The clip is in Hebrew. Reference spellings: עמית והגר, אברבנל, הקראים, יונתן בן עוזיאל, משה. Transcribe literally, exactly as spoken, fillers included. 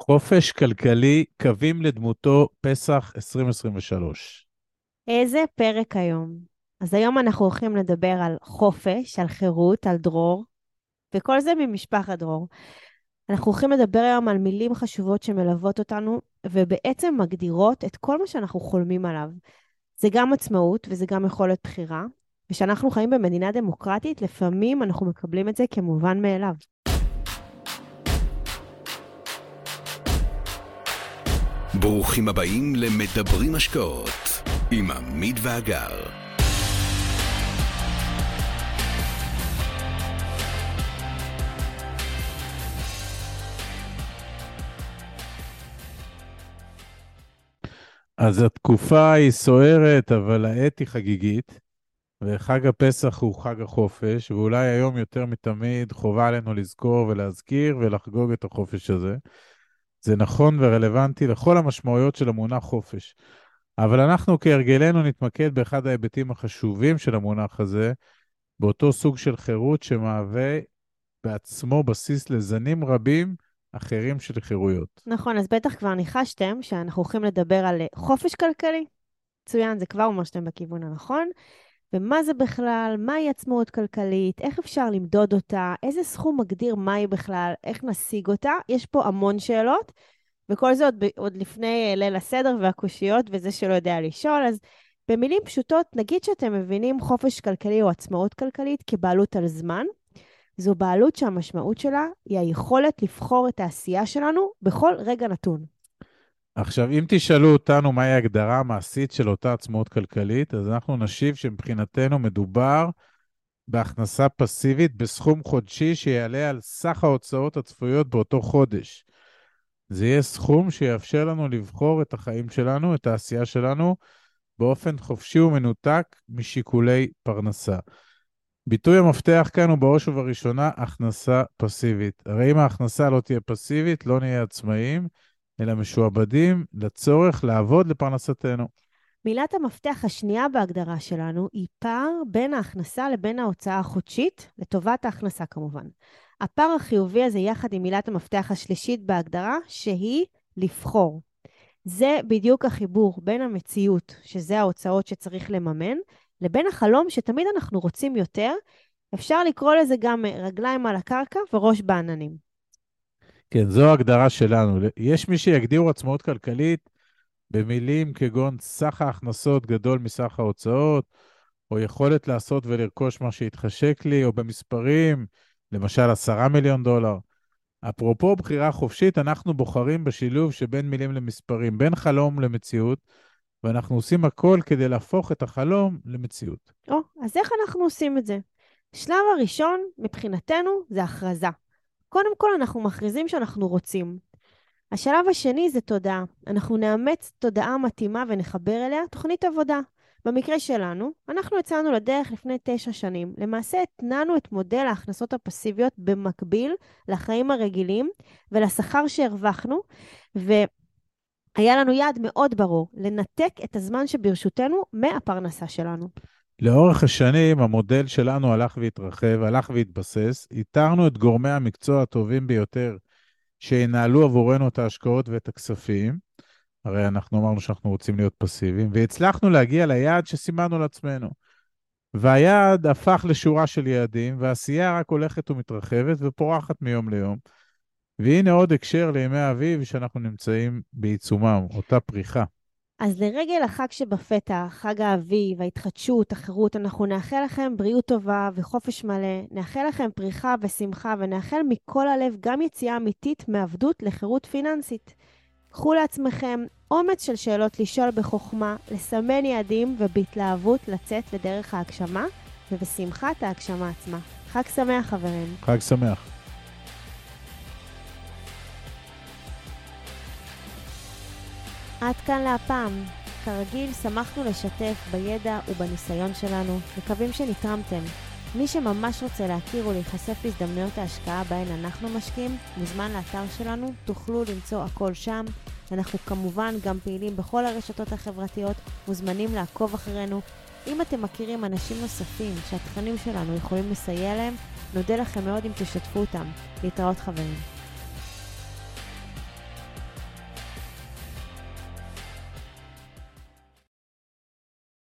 חופש כלכלי, קווים לדמותו, פסח עשרים עשרים ושלוש. איזה פרק היום? אז היום אנחנו הולכים לדבר על חופש, על חירות, על דרור, וכל זה ממשפחת דרור. אנחנו הולכים לדבר היום על מילים חשובות שמלוות אותנו, ובעצם מגדירות את כל מה שאנחנו חולמים עליו. זה גם עצמאות וזה גם יכולת בחירה, ושאנחנו חיים במדינה דמוקרטית, לפעמים אנחנו מקבלים את זה כמובן מאליו. ברוכים הבאים למדברים השקעות עם עמית והגר. אז התקופה היא סוערת, אבל העת היא חגיגית, וחג הפסח הוא חג החופש, ואולי היום יותר מתמיד חובה עלינו לזכור ולהזכיר ולחגוג את החופש הזה. זה נכון ורלוונטי לכל המשמעויות של המונח חופש. אבל אנחנו כהרגלנו נתמקד באחד ההיבטים החשובים של המונח הזה, באותו סוג של חירות שמהווה בעצמו בסיס לזנים רבים אחרים של חירויות. נכון, אז בטח כבר ניחשתם שאנחנו הולכים לדבר על חופש כלכלי. מצוין, זה כבר אומר שאתם בכיוון הנכון. ומה זה בכלל, מהי עצמאות כלכלית, איך אפשר למדוד אותה, איזה סכום מגדיר מהי בכלל, איך נשיג אותה. יש פה המון שאלות, וכל זה עוד, עוד לפני ליל הסדר והקושיות, וזה שלא יודע לשאול. אז במילים פשוטות, נגיד שאתם מבינים חופש כלכלי או עצמאות כלכלית כבעלות על זמן, זו בעלות שהמשמעות שלה היא היכולת לבחור את העשייה שלנו בכל רגע נתון. עכשיו, אם תשאלו אותנו מהי ההגדרה המעשית של אותה עצמאות כלכלית, אז אנחנו נשיב שמבחינתנו מדובר בהכנסה פסיבית בסכום חודשי שיעלה על סך ההוצאות הצפויות באותו חודש. זה יהיה סכום שיאפשר לנו לבחור את החיים שלנו, את העשייה שלנו, באופן חופשי ומנותק משיקולי פרנסה. ביטוי המפתח כאן הוא בראש ובראשונה הכנסה פסיבית. הרי אם ההכנסה לא תהיה פסיבית, לא נהיה עצמאים, אלא משועבדים לצורך לעבוד לפרנסתנו. מילת המפתח השנייה בהגדרה שלנו היא פער בין ההכנסה לבין ההוצאה החודשית, לטובת ההכנסה כמובן. הפער החיובי הזה יחד עם מילת המפתח השלישית בהגדרה, שהיא לבחור. זה בדיוק החיבור בין המציאות, שזה ההוצאות שצריך לממן, לבין החלום שתמיד אנחנו רוצים יותר. אפשר לקרוא לזה גם רגליים על הקרקע וראש בעננים. כן, זו ההגדרה שלנו. יש מי שיגדירו עצמאות כלכלית במילים כגון סך ההכנסות גדול מסך ההוצאות, או יכולת לעשות ולרכוש מה שהתחשק לי, או במספרים, למשל עשרה מיליון דולר. אפרופו בחירה חופשית, אנחנו בוחרים בשילוב שבין מילים למספרים, בין חלום למציאות, ואנחנו עושים הכל כדי להפוך את החלום למציאות. או, אז איך אנחנו עושים את זה? שלב הראשון מבחינתנו זה הכרזה. קודם כל אנחנו מכריזים שאנחנו רוצים. השלב השני זה תודעה. אנחנו נאמץ תודעה מתאימה ונחבר אליה תוכנית עבודה. במקרה שלנו, אנחנו יצאנו לדרך לפני תשע שנים. למעשה התנענו את מודל ההכנסות הפסיביות במקביל לחיים הרגילים ולשכר שהרווחנו, והיה לנו יעד מאוד ברור, לנתק את הזמן שברשותנו מהפרנסה שלנו. לאורך השנים המודל שלנו הלך והתרחב, הלך והתבסס, איתרנו את גורמי המקצוע הטובים ביותר שינהלו עבורנו את ההשקעות ואת הכספים, הרי אנחנו אמרנו שאנחנו רוצים להיות פסיביים, והצלחנו להגיע ליעד שסימנו לעצמנו. והיעד הפך לשורה של יעדים, והעשייה רק הולכת ומתרחבת ופורחת מיום ליום. והנה עוד הקשר לימי האביב שאנחנו נמצאים בעיצומם, אותה פריחה. אז לרגל החג שבפתח, חג האביב, ההתחדשות, החירות, אנחנו נאחל לכם בריאות טובה וחופש מלא, נאחל לכם פריחה ושמחה, ונאחל מכל הלב גם יציאה אמיתית מעבדות לחירות פיננסית. קחו לעצמכם אומץ של שאלות לשאול בחוכמה, לסמן יעדים ובהתלהבות לצאת לדרך ההגשמה, ובשמחת ההגשמה עצמה. חג שמח חברים. חג שמח. עד כאן להפעם. כרגיל, שמחנו לשתף בידע ובניסיון שלנו, מקווים שנתרמתם. מי שממש רוצה להכיר ולהיחשף להזדמנויות ההשקעה בהן אנחנו משקיעים, מוזמן לאתר שלנו, תוכלו למצוא הכל שם. אנחנו כמובן גם פעילים בכל הרשתות החברתיות, מוזמנים לעקוב אחרינו. אם אתם מכירים אנשים נוספים שהתכנים שלנו יכולים לסייע להם, נודה לכם מאוד אם תשתפו אותם. להתראות חברים.